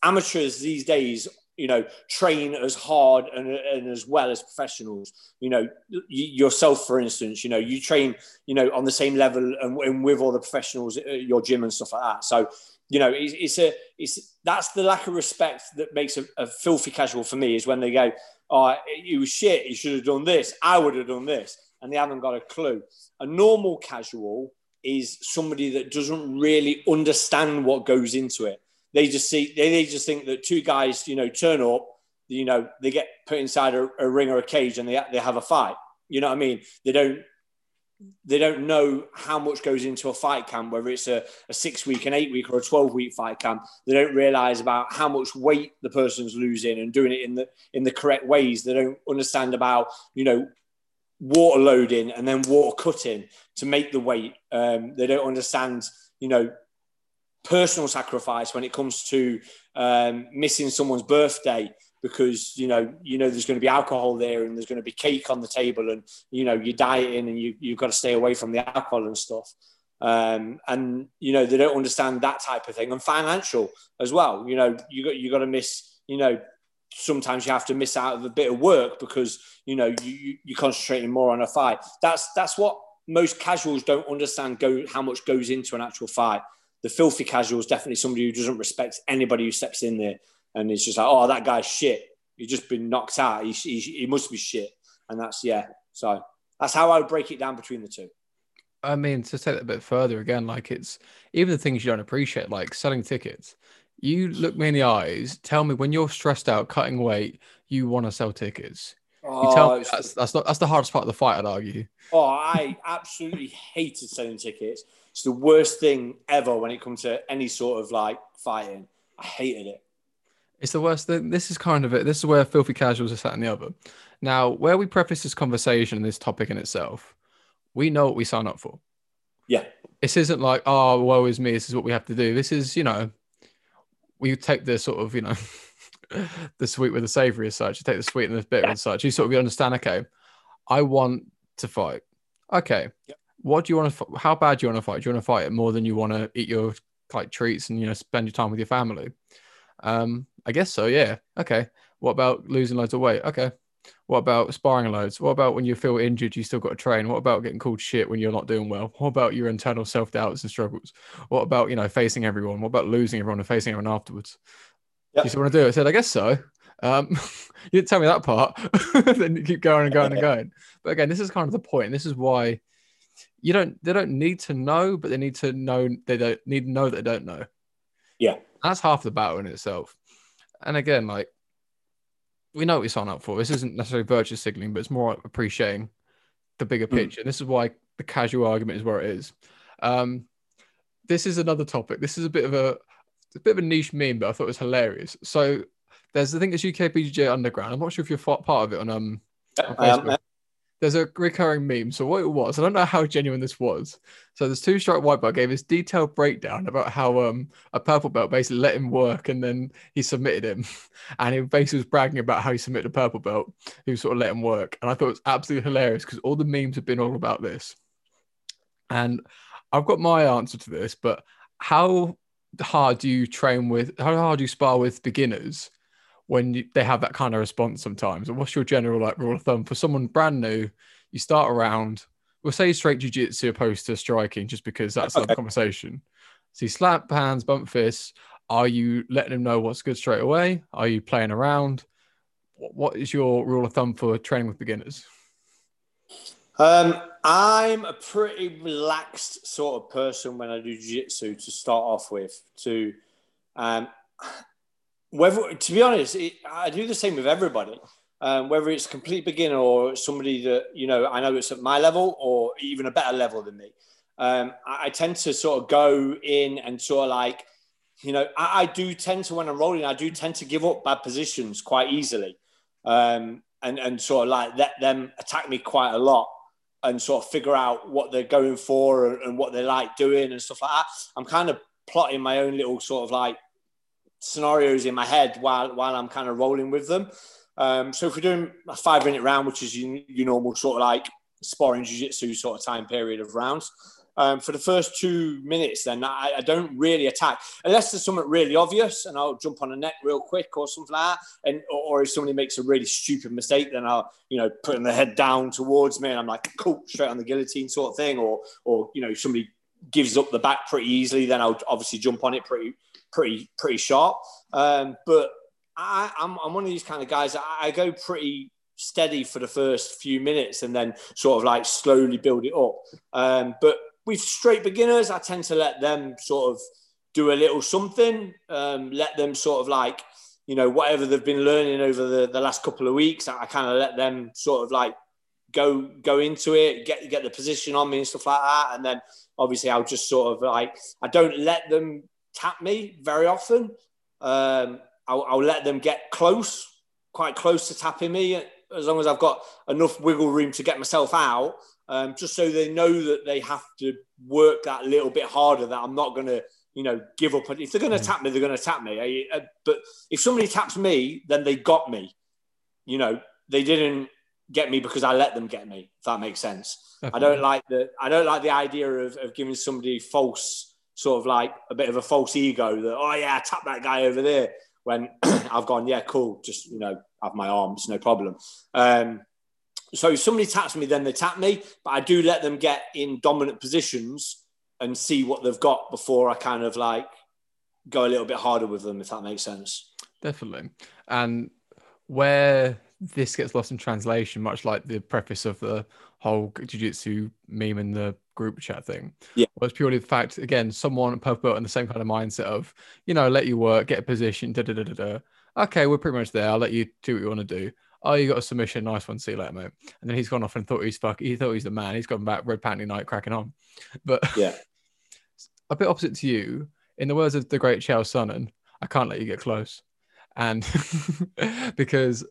amateurs these days, you know, train as hard and as well as professionals. You know, yourself, for instance, you know, you train, you know, on the same level and with all the professionals at your gym and stuff like that. So, you know, that's the lack of respect that makes a filthy casual for me, is when they go, "Oh, you was shit. You should have done this. I would have done this." And they haven't got a clue. A normal casual is somebody that doesn't really understand what goes into it. They just think that two guys, you know, turn up, you know, they get put inside a ring or a cage and they have a fight. You know what I mean? They don't know how much goes into a fight camp, whether it's a 6-week, an 8-week or a 12-week fight camp. They don't realize about how much weight the person's losing and doing it in the correct ways. They don't understand about, you know, water loading and then water cutting to make the weight. They don't understand, you know, personal sacrifice when it comes to missing someone's birthday because, you know, there's going to be alcohol there and there's going to be cake on the table and, you know, you're dieting and you've got to stay away from the alcohol and stuff. And, you know, they don't understand that type of thing, and financial as well. You know, you got to miss, you know, sometimes you have to miss out of a bit of work because, you know, you're concentrating more on a fight. That's what most casuals don't understand, how much goes into an actual fight. The filthy casual is definitely somebody who doesn't respect anybody who steps in there. And it's just like, oh, that guy's shit. He's just been knocked out. He must be shit. And that's, yeah. So that's how I would break it down between the two. I mean, to take that a bit further again, like it's even the things you don't appreciate, like selling tickets. You look me in the eyes, tell me when you're stressed out, cutting weight, you want to sell tickets. You tell me that's the hardest part of the fight, I'd argue. Oh, I absolutely hated selling tickets. It's the worst thing ever when it comes to any sort of like fighting. I hated it. It's the worst thing. This is kind of it. This is where filthy casuals are sat in the oven. Now, where we preface this conversation and this topic in itself, we know what we sign up for. Yeah. This isn't like, oh, woe is me. This is what we have to do. This is, you know, we take the sort of, you know, the sweet with the savory as such. You take the sweet and the bitter and such. You sort of understand, okay, I want to fight. Okay. Yep. What do you want to, how bad do you want to fight? Do you want to fight it more than you want to eat your like treats and, you know, spend your time with your family? I guess so. Yeah. Okay. What about losing loads of weight? Okay. What about sparring loads? What about when you feel injured, you still got to train? What about getting called shit when you're not doing well? What about your internal self-doubts and struggles? What about, you know, facing everyone? What about losing everyone and facing everyone afterwards? Yep. You still want to do it? I said, I guess so. You didn't tell me that part. Then you keep going and going and going. But again, this is kind of the point. This is why they don't need to know, but they need to know that they don't know. Yeah. That's half the battle in itself. And again, like, we know what we sign up for. This isn't necessarily virtue signaling, but it's more like appreciating the bigger picture. And this is why the casual argument is where it is. This is another topic. This is a bit of a niche meme, but I thought it was hilarious. So there's the thing that's UKPGJ Underground. I'm not sure if you're part of it on Facebook. There's a recurring meme. So what it was, I don't know how genuine this was. So this two-stripe white belt gave his detailed breakdown about how a purple belt basically let him work and then he submitted him. And he basically was bragging about how he submitted a purple belt who sort of let him work. And I thought it was absolutely hilarious because all the memes have been all about this. And I've got my answer to this, but how hard do you spar with beginners when they have that kind of response sometimes? And what's your general like rule of thumb for someone brand new? You start around, we'll say straight jiu-jitsu opposed to striking, just because that's not the conversation. So you slap hands, bump fists. Are you letting them know what's good straight away? Are you playing around? What is your rule of thumb for training with beginners? I'm a pretty relaxed sort of person when I do jiu-jitsu to start off with. To be honest, I do the same with everybody, whether it's a complete beginner or somebody that, you know, I know it's at my level or even a better level than me. I tend to sort of go in and sort of like, you know, I do tend to, when I'm rolling, I do tend to give up bad positions quite easily and sort of like let them attack me quite a lot and sort of figure out what they're going for and what they like doing and stuff like that. I'm kind of plotting my own little sort of like scenarios in my head while I'm kind of rolling with them. So if we're doing a 5-minute round, which is your normal sort of like sparring jiu-jitsu sort of time period of rounds, for the first 2 minutes, then I don't really attack unless there's something really obvious, and I'll jump on a neck real quick or something like that. And or if somebody makes a really stupid mistake, then I'll, you know, putting their head down towards me, and I'm like, cool, straight on the guillotine sort of thing. Or you know, somebody gives up the back pretty easily, then I'll obviously jump on it pretty sharp. But I'm one of these kind of guys. I go pretty steady for the first few minutes and then sort of like slowly build it up. But with straight beginners, I tend to let them sort of do a little something, let them sort of like, you know, whatever they've been learning over the last couple of weeks, I kind of let them sort of like go into it, get the position on me and stuff like that. And then obviously I'll just sort of like, I don't let them tap me very often. I'll let them get quite close to tapping me, as long as I've got enough wiggle room to get myself out, just so they know that they have to work that little bit harder, that I'm not going to, you know, give up. If they're going to tap me, they're going to tap me. But if somebody taps me, then they got me. You know, they didn't get me because I let them get me, if that makes sense. Definitely. I don't like the idea of giving somebody sort of like a bit of a false ego that, oh yeah, I tapped that guy over there. when I've gone, yeah, cool, just, you know, have my arms, no problem. So if somebody taps me, then they tap me, but I do let them get in dominant positions and see what they've got before I kind of like go a little bit harder with them, if that makes sense. Definitely. And where this gets lost in translation, much like the preface of the whole jiu-jitsu meme in the group chat thing, yeah, was purely the fact, again, someone purple in the same kind of mindset of, you know, let you work, get a position, da-da-da-da-da. Okay, we're pretty much there. I'll let you do what you want to do. Oh, you got a submission. Nice one. See you later, mate. And then he's gone off and thought he thought he's the man. He's gone back, red panty night, cracking on. But yeah, a bit opposite to you. In the words of the great Chael Sonnen, I can't let you get close. And because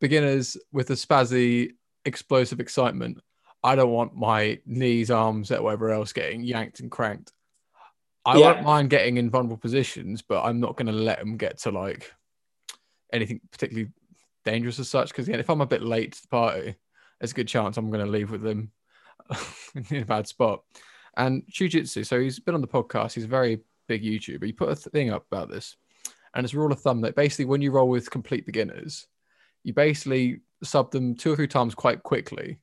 beginners with the spazzy, explosive excitement, I don't want my knees, arms, whatever else getting yanked and cranked. I won't mind getting in vulnerable positions, but I'm not going to let them get to like anything particularly dangerous as such. Because again, if I'm a bit late to the party, there's a good chance I'm going to leave with them in a bad spot. And jiu-jitsu, so he's been on the podcast. He's a very big YouTuber. He put a thing up about this. And it's a rule of thumb that basically when you roll with complete beginners, you basically sub them 2 or 3 times quite quickly.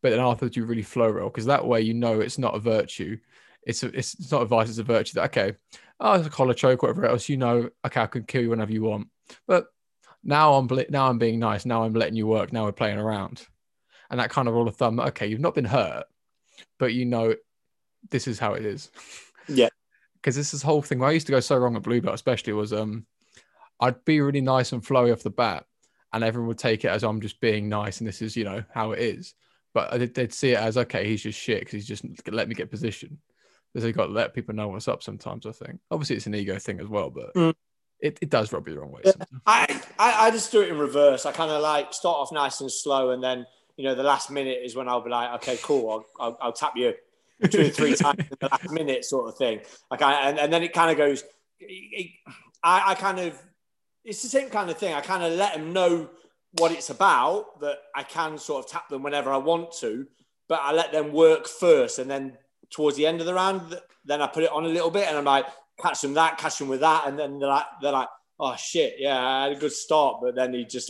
But then afterwards you really flow roll, because that way you know it's not a virtue. It's not a vice, it's a virtue. That, okay, oh, it's a collar choke, whatever else, you know, okay, I can kill you whenever you want. But now I'm being nice. Now I'm letting you work. Now we're playing around. And that kind of rule of thumb, okay, you've not been hurt, but you know this is how it is. Yeah. Because this whole thing, where I used to go so wrong at blue belt especially, was I'd be really nice and flowy off the bat, and everyone would take it as I'm just being nice and this is, you know, how it is. But they'd see it as, okay, he's just shit because he's just let me get position. Because they've got to let people know what's up sometimes, I think. Obviously, it's an ego thing as well, but it does rub you the wrong way sometimes. I just do it in reverse. I kind of like start off nice and slow, and then, you know, the last minute is when I'll be like, okay, cool, I'll tap you 2 or 3 times in the last minute sort of thing. Like, and then it kind of goes, I kind of, it's the same kind of thing. I kind of let them know what it's about, that I can sort of tap them whenever I want to, but I let them work first, and then towards the end of the round, then I put it on a little bit, and I'm like, catch them with that, and then they're like, oh shit, yeah, I had a good start, but then he just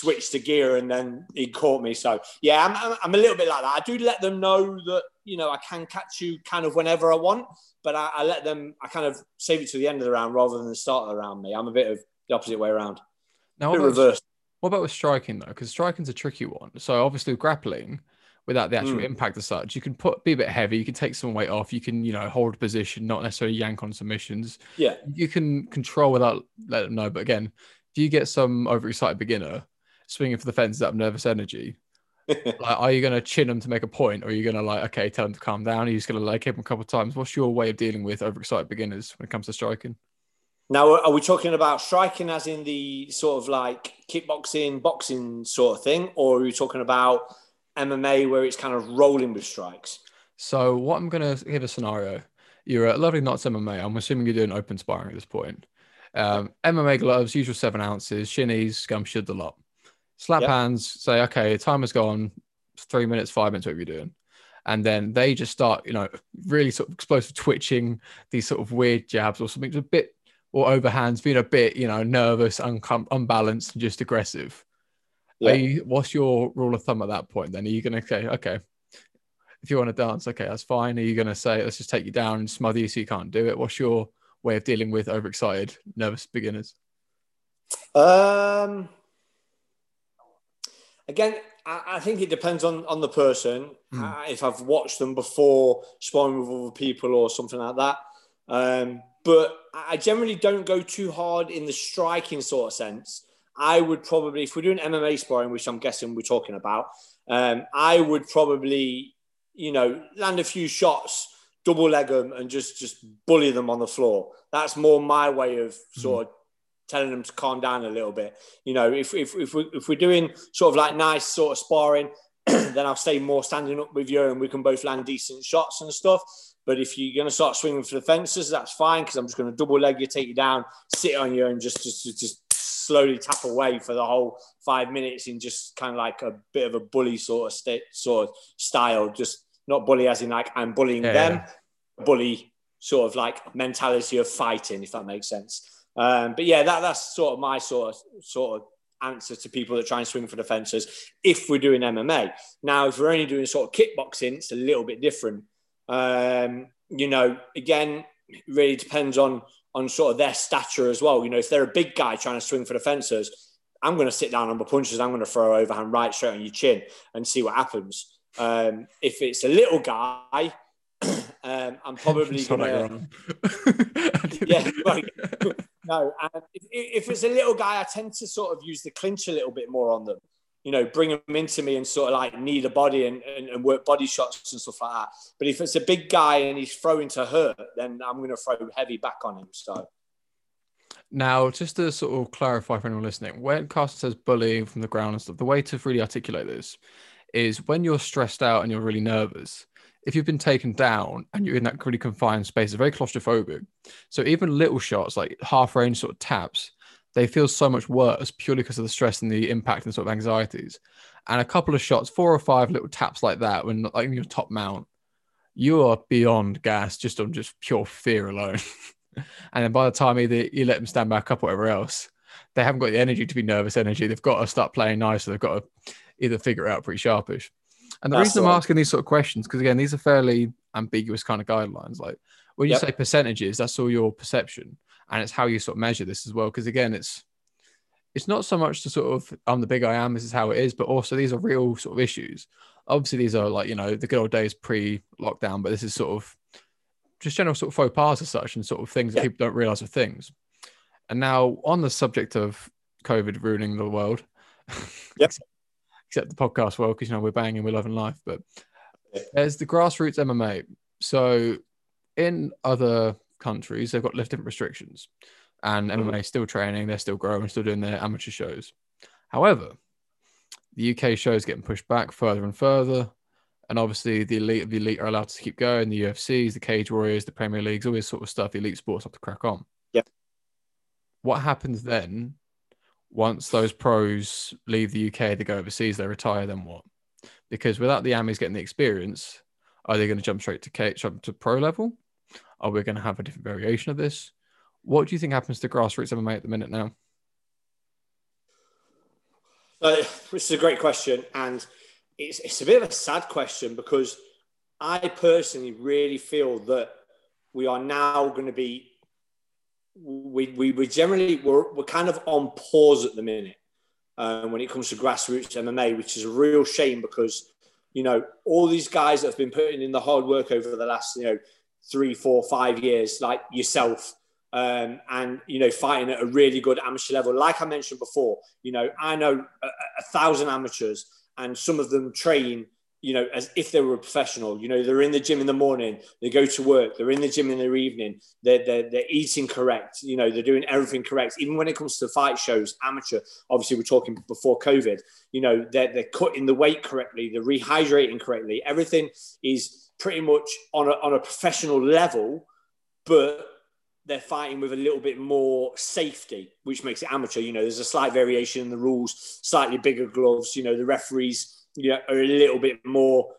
switched the gear and then he caught me. So yeah, I'm a little bit like that. I do let them know that, you know, I can catch you kind of whenever I want, but I let them, I kind of save it to the end of the round rather than the start of the round. Me, I'm a bit of the opposite way around. Now, reverse. What about with striking though? Because striking's a tricky one. So obviously with grappling, without the actual impact as such, you can be a bit heavy, you can take some weight off, you can, you know, hold a position, not necessarily yank on submissions. Yeah. You can control without letting them know. But again, if you get some overexcited beginner swinging for the fences out of nervous energy, like, are you going to chin them to make a point, or are you going to like, okay, tell them to calm down? Are you just going to like hit them a couple of times? What's your way of dealing with overexcited beginners when it comes to striking? Now, are we talking about striking as in the sort of like kickboxing, boxing sort of thing? Or are we talking about MMA where it's kind of rolling with strikes? So what I'm going to give a scenario. You're at Lovely Knots MMA. I'm assuming you're doing open sparring at this point. MMA gloves, usual 7 ounces, shinies, gum should the lot. Slap hands, say, okay, time has gone, 3 minutes, 5 minutes, whatever you're doing. And then they just start, you know, really sort of explosive twitching, these sort of weird jabs or something, just a bit, or overhands, being a bit, you know, nervous, unbalanced, and just aggressive. Yeah. What's your rule of thumb at that point then? Are you going to say, okay, if you want to dance, okay, that's fine. Are you going to say, let's just take you down and smother you so you can't do it? What's your way of dealing with overexcited, nervous beginners? Again, I think it depends on the person. If I've watched them before sparring with other people or something like that. But I generally don't go too hard in the striking sort of sense. I would probably, if we're doing MMA sparring, which I'm guessing we're talking about, I would probably, you know, land a few shots, double leg them, and just bully them on the floor. That's more my way of sort of telling them to calm down a little bit. You know, if we're doing sort of like nice sort of sparring, then I'll stay more standing up with you, and we can both land decent shots and stuff. But if you're going to start swinging for the fences, that's fine, because I'm just going to double leg you, take you down, sit on you, and just slowly tap away for the whole 5 minutes in just kind of like a bit of a bully sort of style. Just not bully as in like I'm bullying them, bully sort of like mentality of fighting, if that makes sense. But yeah, that's sort of my sort of answer to people that try and swing for the fences if we're doing MMA. Now, if we're only doing sort of kickboxing, it's a little bit different. You know, again, it really depends on sort of their stature as well. You know, if they're a big guy trying to swing for the fences, I'm going to sit down on my punches. I'm going to throw overhand right straight on your chin and see what happens. If it's a little guy, I'm probably going to... Yeah, no. And if it's a little guy, I tend to sort of use the clinch a little bit more on them. You know, bring them into me and sort of like knee the body and work body shots and stuff like that. But if it's a big guy and he's throwing to hurt, then I'm going to throw heavy back on him. So now, just to sort of clarify for anyone listening, when Carsten says bullying from the ground and stuff, the way to really articulate this is when you're stressed out and you're really nervous, if you've been taken down and you're in that really confined space, it's very claustrophobic. So even little shots, like half range sort of taps, they feel so much worse purely because of the stress and the impact and sort of anxieties. And a couple of shots, 4 or 5 little taps like that, when like in your top mount, you are beyond gas just on just pure fear alone. And then by the time either you let them stand back up or whatever else, they haven't got the energy to be nervous energy. They've got to start playing nice, or they've got to either figure it out pretty sharpish. And the reason I'm asking these sort of questions, because again, these are fairly ambiguous kind of guidelines. Like when you say percentages, that's all your perception. And it's how you sort of measure this as well. Because again, it's not so much to sort of, I'm the big I am, this is how it is, but also these are real sort of issues. Obviously these are like, you know, the good old days pre-lockdown, but this is sort of just general sort of faux pas as such and sort of things that people don't realize are things. And now on the subject of COVID ruining the world, except the podcast world, because, you know, we're banging, we're loving life, but there's the grassroots MMA. So in other countries, they've got different restrictions, and MMA still training, they're still growing, still doing their amateur shows. However, the UK show is getting pushed back further and further, and obviously the elite of the elite are allowed to keep going. The UFCs, the Cage Warriors, the Premier Leagues, all this sort of stuff, the elite sports have to crack on. Yeah. What happens then once those pros leave the UK, they go overseas, they retire, then what? Because without the Amis getting the experience, are they going to jump straight to pro level? Are we going to have a different variation of this? What do you think happens to grassroots MMA at the minute now? This is a great question. And it's a bit of a sad question, because I personally really feel that we are now going to be, we're kind of on pause at the minute when it comes to grassroots MMA, which is a real shame, because, you know, all these guys that have been putting in the hard work over the last, you know, 3, 4, 5 years, like yourself, and, you know, fighting at a really good amateur level. Like I mentioned before, you know, I know 1,000 amateurs, and some of them train, you know, as if they were a professional. You know, they're in the gym in the morning, they go to work, they're in the gym in the evening, they're eating correct, you know, they're doing everything correct. Even when it comes to fight shows, amateur, obviously we're talking before COVID, you know, they're cutting the weight correctly, they're rehydrating correctly, everything is pretty much on a professional level, but they're fighting with a little bit more safety, which makes it amateur. You know, there's a slight variation in the rules, slightly bigger gloves. You know, the referees, you know, are a little bit more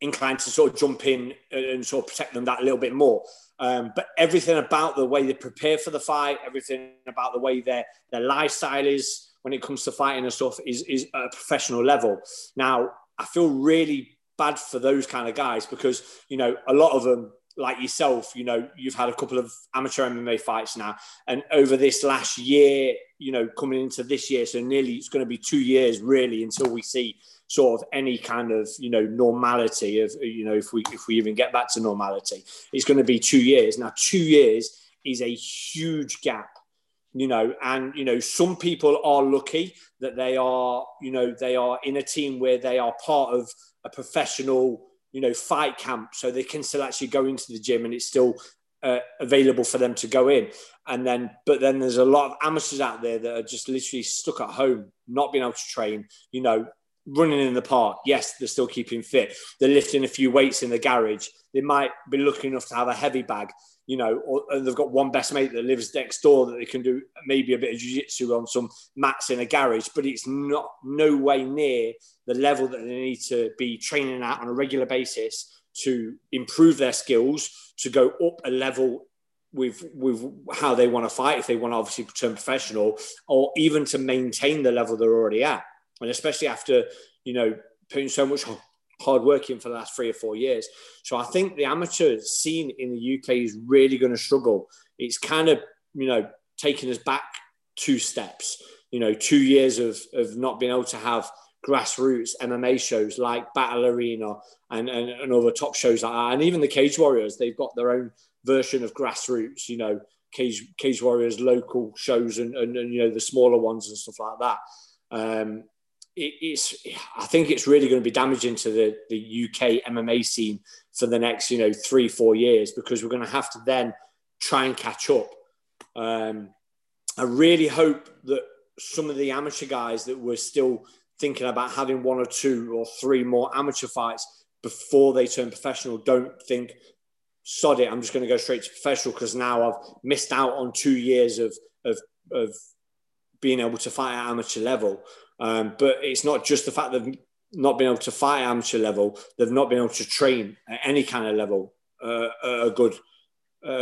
inclined to sort of jump in and sort of protect them that little bit more. But everything about the way they prepare for the fight, everything about the way their lifestyle is when it comes to fighting and stuff is at a professional level. Now, I feel really bad for those kind of guys, because, you know, a lot of them, like yourself, you know, you've had a couple of amateur MMA fights now, and over this last year, you know, coming into this year, so nearly it's going to be 2 years really until we see sort of any kind of, you know, normality of, you know, if we even get back to normality, it's going to be 2 years. Now, 2 years is a huge gap, you know, and, you know, some people are lucky that they are, you know, they are in a team where they are part of a professional, you know, fight camp, so they can still actually go into the gym, and it's still available for them to go in. And then, but then there's a lot of amateurs out there that are just literally stuck at home, not being able to train, you know, running in the park. Yes, they're still keeping fit. They're lifting a few weights in the garage. They might be lucky enough to have a heavy bag, you know, or they've got one best mate that lives next door that they can do maybe a bit of jiu-jitsu on some mats in a garage, but it's not no way near the level that they need to be training at on a regular basis to improve their skills, to go up a level with how they want to fight, if they want to obviously turn professional, or even to maintain the level they're already at. And especially after, you know, putting so much hard work in for the last 3 or 4 years. So I think the amateur scene in the UK is really going to struggle. It's kind of, you know, taking us back 2 steps, you know, 2 years of not being able to have grassroots MMA shows like Battle Arena and other top shows like that. And even the Cage Warriors, they've got their own version of grassroots, you know, Cage Warriors, local shows and you know, the smaller ones and stuff like that. I think it's really going to be damaging to the UK MMA scene for the next, you know, 3-4 years, because we're going to have to then try and catch up. I really hope that some of the amateur guys that were still thinking about having 1 or 2 or 3 more amateur fights before they turn professional don't think, sod it, I'm just going to go straight to professional, because now I've missed out on 2 years of being able to fight at amateur level. But it's not just the fact that they've not been able to fight at amateur level, they've not been able to train at any kind of level, a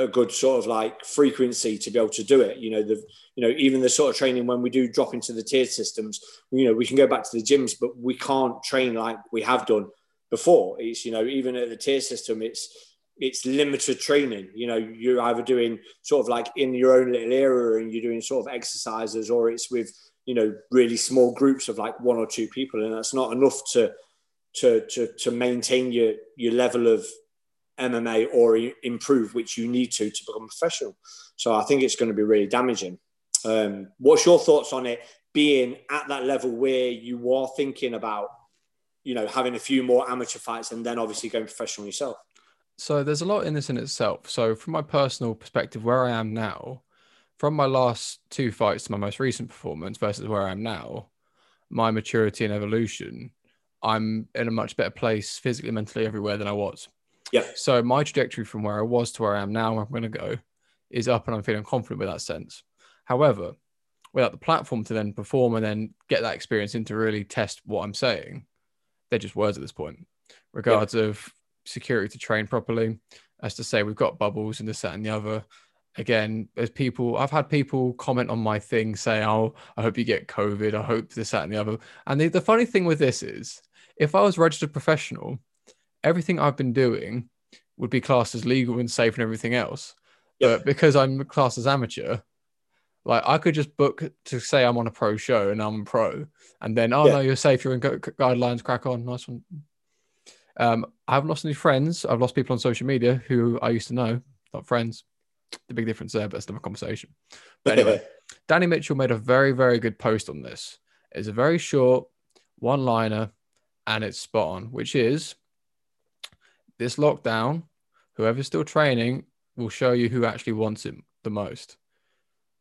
good sort of like frequency to be able to do it. You know, even the sort of training when we do drop into the tier systems, you know, we can go back to the gyms, but we can't train like we have done before. It's, you know, even at the tier system, it's limited training. You know, you're either doing sort of like in your own little area and you're doing sort of exercises, or it's with, you know, really small groups of like 1 or 2 people. And that's not enough to maintain your level of MMA or improve, which you need to become professional. So I think it's going to be really damaging. What's your thoughts on it being at that level where you are thinking about, you know, having a few more amateur fights and then obviously going professional yourself? So there's a lot in this in itself. So from my personal perspective, where I am now, from my last 2 fights to my most recent performance versus where I am now, my maturity and evolution, I'm in a much better place physically, mentally, everywhere than I was. Yeah. So my trajectory from where I was to where I am now, where I'm going to go, is up, and I'm feeling confident with that sense. However, without the platform to then perform and then get that experience in to really test what I'm saying, they're just words at this point. Regards of security to train properly, as to say we've got bubbles and this, that, and the other. Again, as people, I've had people comment on my thing, say, oh, I hope you get COVID. I hope this, that, and the other. And the funny thing with this is, if I was registered professional, everything I've been doing would be classed as legal and safe and everything else. Yep. But because I'm classed as amateur, like I could just book to say I'm on a pro show and I'm pro, and then, oh yeah, no, you're safe. You're in guidelines, crack on. Nice one. I've lost any friends. I've lost people on social media who I used to know, not friends. The big difference there, but it's another conversation. But anyway, Danny Mitchell made a very, very good post on this. It's a very short one-liner and it's spot on, which is, this lockdown, whoever's still training will show you who actually wants it the most.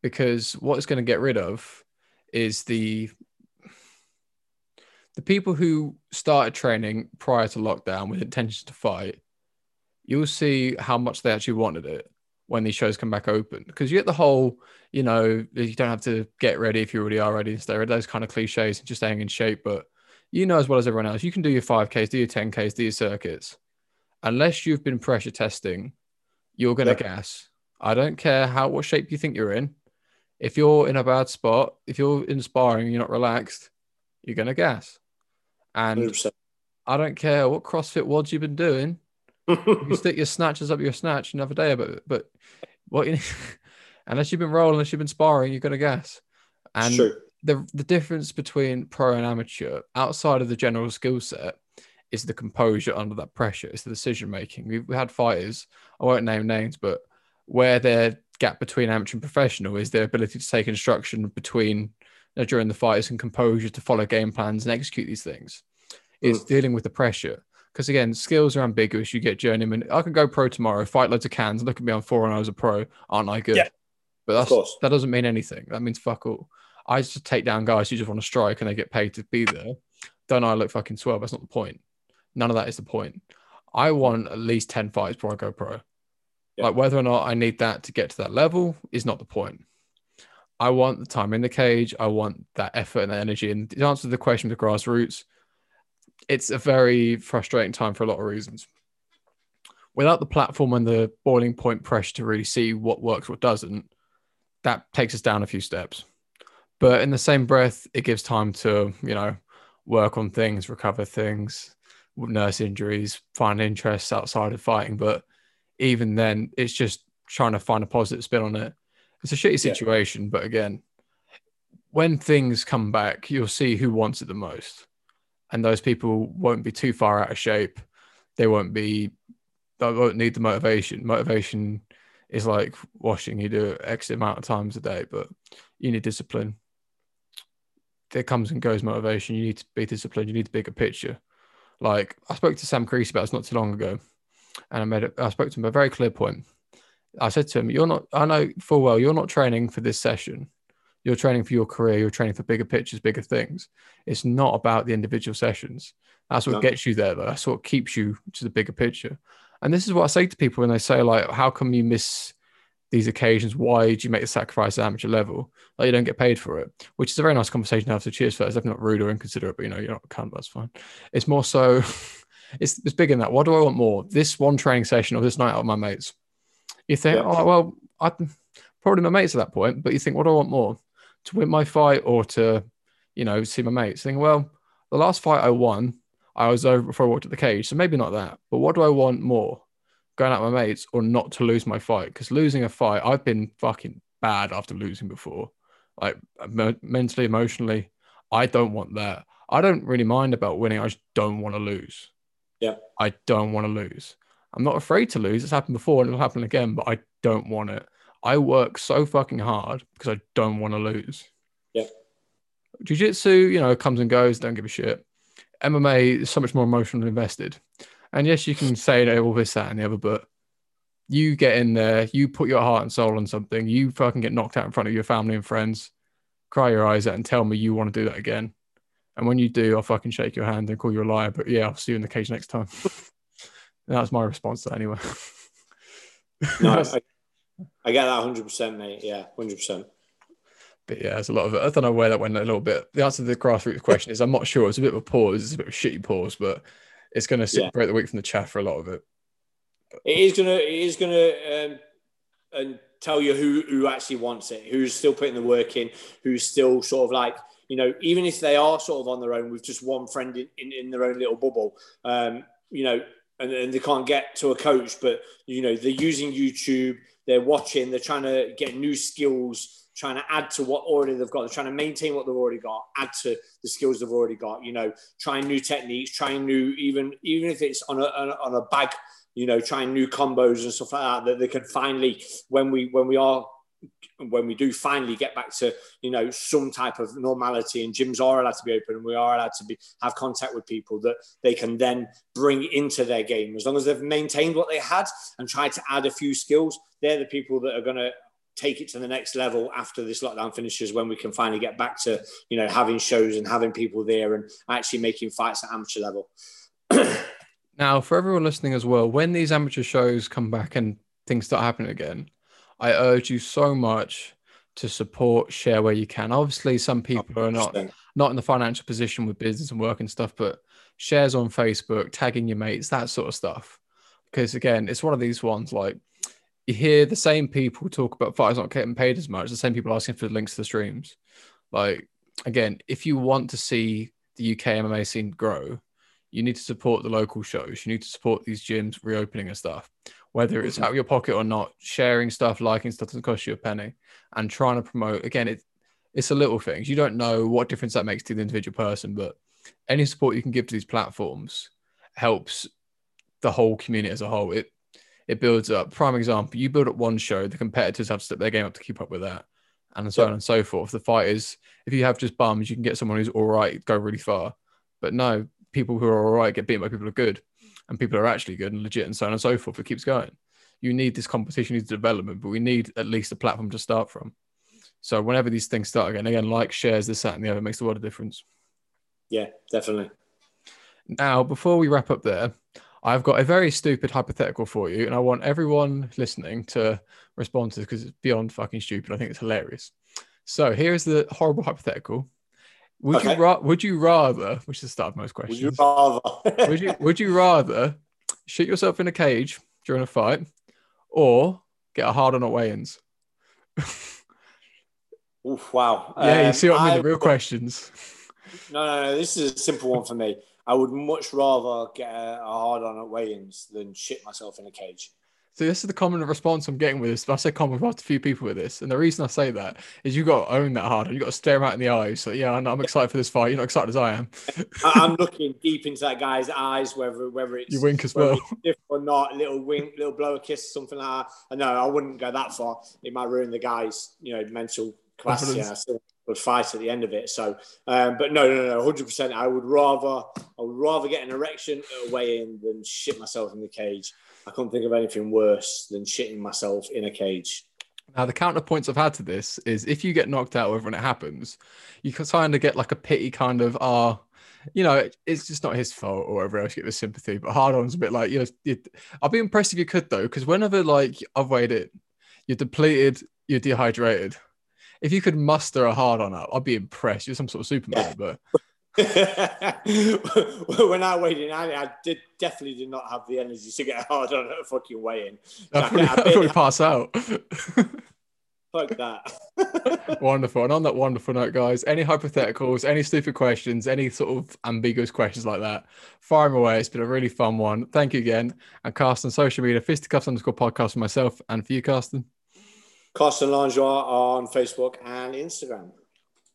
Because what it's going to get rid of is the people who started training prior to lockdown with intentions to fight. You'll see how much they actually wanted it when these shows come back open, because you get the whole, you know, you don't have to get ready if you already are ready and stay ready, those kind of cliches and just staying in shape. But you know as well as everyone else, you can do your 5Ks, do your 10Ks, do your circuits. Unless you've been pressure testing, you're going to gas. I don't care what shape you think you're in. If you're in a bad spot, if you're inspiring and you're not relaxed, you're going to gas. And 100%. I don't care what CrossFit wads you've been doing. You stick your snatches up your snatch another day about it, but what you need, unless you've been rolling, unless you've been sparring, you're gonna gas. And the difference between pro and amateur, outside of the general skill set, is the composure under that pressure. It's the decision making. We had fighters, I won't name names, but where their gap between amateur and professional is their ability to take instruction between during the fights and composure to follow game plans and execute these things. It's dealing with the pressure. Because again, skills are ambiguous. You get journeyman. I can go pro tomorrow, fight loads of cans, look at me on 4 and I was a pro. Aren't I good? Yeah, but that doesn't mean anything. That means fuck all. I just take down guys who just want to strike and they get paid to be there. Don't I look fucking swell? That's not the point. None of that is the point. I want at least 10 fights before I go pro. Yeah. Like whether or not I need that to get to that level is not the point. I want the time in the cage. I want that effort and that energy. And to answer the question with grassroots, it's a very frustrating time for a lot of reasons. without the platform and the boiling point pressure to really see what works, what doesn't, that takes us down a few steps. But in the same breath, it gives time to, you know, work on things, recover things, nurse injuries, find interests outside of fighting. But even then, it's just trying to find a positive spin on it. It's a shitty situation, but again, when things come back, you'll see who wants it the most. And those people won't be too far out of shape. They won't need the motivation. Motivation is like washing. You do it X amount of times a day, but you need discipline. There comes and goes motivation. You need to be disciplined. You need the bigger picture. Like, I spoke to Sam Creasy about this not too long ago, and I spoke to him a very clear point. I said to him, I know full well, you're not training for this session. You're training for your career. You're training for bigger pictures, bigger things. It's not about the individual sessions. That's what gets you there, though. That's what keeps you to the bigger picture. And this is what I say to people when they say, like, how come you miss these occasions? Why do you make the sacrifice at amateur level? Like, you don't get paid for it, which is a very nice conversation to have. So cheers for that. It's definitely not rude or inconsiderate, but, you know, you're not a cunt, that's fine. It's more so, it's bigger than that. What do I want more? This one training session or this night out with my mates? You think, oh, well, I'm probably my mates at that point, but you think, what do I want more? To win my fight or to, you know, see my mates? Think, well, the last fight I won, I was over before I walked at the cage, so maybe not that. But what do I want more? Going out with my mates or not to lose my fight? Because losing a fight, I've been fucking bad after losing before. Like, mentally, emotionally, I don't want that. I don't really mind about winning. I just don't want to lose. Yeah. I don't want to lose. I'm not afraid to lose. It's happened before and it'll happen again, but I don't want it. I work so fucking hard because I don't want to lose. Yeah. Jiu-jitsu, you know, comes and goes. Don't give a shit. MMA is so much more emotionally invested. And yes, you can say, you know, all this, that, and the other, but you get in there, you put your heart and soul on something, you fucking get knocked out in front of your family and friends, cry your eyes out and tell me you want to do that again. And when you do, I'll fucking shake your hand and call you a liar, but yeah, I'll see you in the cage next time. That's my response to that anyway. No, I get that 100%, mate. Yeah, 100%. But yeah, there's a lot of it. I don't know where that went a little bit. The answer to the grassroots question is I'm not sure. It's a bit of a pause. It's a bit of a shitty pause, but it's going to separate the wheat from the chaff for a lot of it. It is going to tell you who actually wants it, who's still putting the work in, who's still sort of like, you know, even if they are sort of on their own with just one friend in their own little bubble, you know, and they can't get to a coach, but, you know, they're using YouTube, they're watching, they're trying to get new skills, trying to add to what already they've got. They're trying to maintain what they've already got, add to the skills they've already got, you know, trying new techniques, trying new, even if it's on a bag, you know, trying new combos and stuff like that they can finally, when we do finally get back to, you know, some type of normality and gyms are allowed to be open and we are allowed to have contact with people that they can then bring into their game. As long as they've maintained what they had and tried to add a few skills, they're the people that are going to take it to the next level after this lockdown finishes, when we can finally get back to, you know, having shows and having people there and actually making fights at amateur level. Now, for everyone listening as well, when these amateur shows come back and things start happening again, I urge you so much to support, share where you can. Obviously, some people are not in the financial position with business and work and stuff, but shares on Facebook, tagging your mates, that sort of stuff. Because again, it's one of these ones, like, you hear the same people talk about fighters not getting paid as much, the same people asking for the links to the streams. Like, again, if you want to see the UK MMA scene grow, you need to support the local shows. You need to support these gyms reopening and stuff. Whether it's out of your pocket or not, sharing stuff, liking stuff doesn't cost you a penny, and trying to promote. Again, it's the little things. You don't know what difference that makes to the individual person, but any support you can give to these platforms helps the whole community as a whole. It builds up. Prime example, you build up one show, the competitors have to step their game up to keep up with that, and so on and so forth. The fighters, if you have just bums, you can get someone who's all right, go really far. But no, people who are all right get beaten by people who are good. And people are actually good and legit and so on and so forth. It keeps going. You need this competition, you need development, but we need at least a platform to start from. So whenever these things start again, like, shares, this, that, and the other, makes a lot of difference. Yeah, definitely. Now, before we wrap up there, I've got a very stupid hypothetical for you, and I want everyone listening to respond to this because it's beyond fucking stupid. I think it's hilarious. So here's the horrible hypothetical. Would you rather, which is the start of most questions, would you rather shoot yourself in a cage during a fight or get a hard-on at weigh-ins? Oof, wow. Yeah, you see what I mean? The real questions. No. This is a simple one for me. I would much rather get a hard-on at weigh-ins than shit myself in a cage. So this is the common response I'm getting with this. I say common response to a few people with this. And the reason I say that is you've got to own that hard. You've got to stare him out in the eyes. So, yeah, I'm excited for this fight. You're not excited as I am. I'm looking deep into that guy's eyes, whether it's... You wink as well. Or not, little wink, little blow, a kiss, something like that. No, I wouldn't go that far. It might ruin the guy's, mental capacity. I still would fight at the end of it. So, but no, 100%. I would rather get an erection at a weigh-in than shit myself in the cage. I can't think of anything worse than shitting myself in a cage. Now, the counterpoints I've had to this is if you get knocked out, whether it happens, you can kind of get like a pity kind of, it's just not his fault or whatever else, you get the sympathy. But hard-on's a bit like, I'd be impressed if you could though, because whenever I've weighed it, you're depleted, you're dehydrated. If you could muster a hard-on up, I'd be impressed. You're some sort of Superman, yeah. But... When I weighed in, I definitely did not have the energy to get hard on at a fucking weigh-in. I'd probably pass out. Fuck that. Wonderful. And on that wonderful note, guys, any hypotheticals, any stupid questions, any sort of ambiguous questions like that, fire them away. It's been a really fun one. Thank you again. And Carsten, social media, fisticuffs_podcast for myself and for you, Carsten. Carsten Langeois on Facebook and Instagram.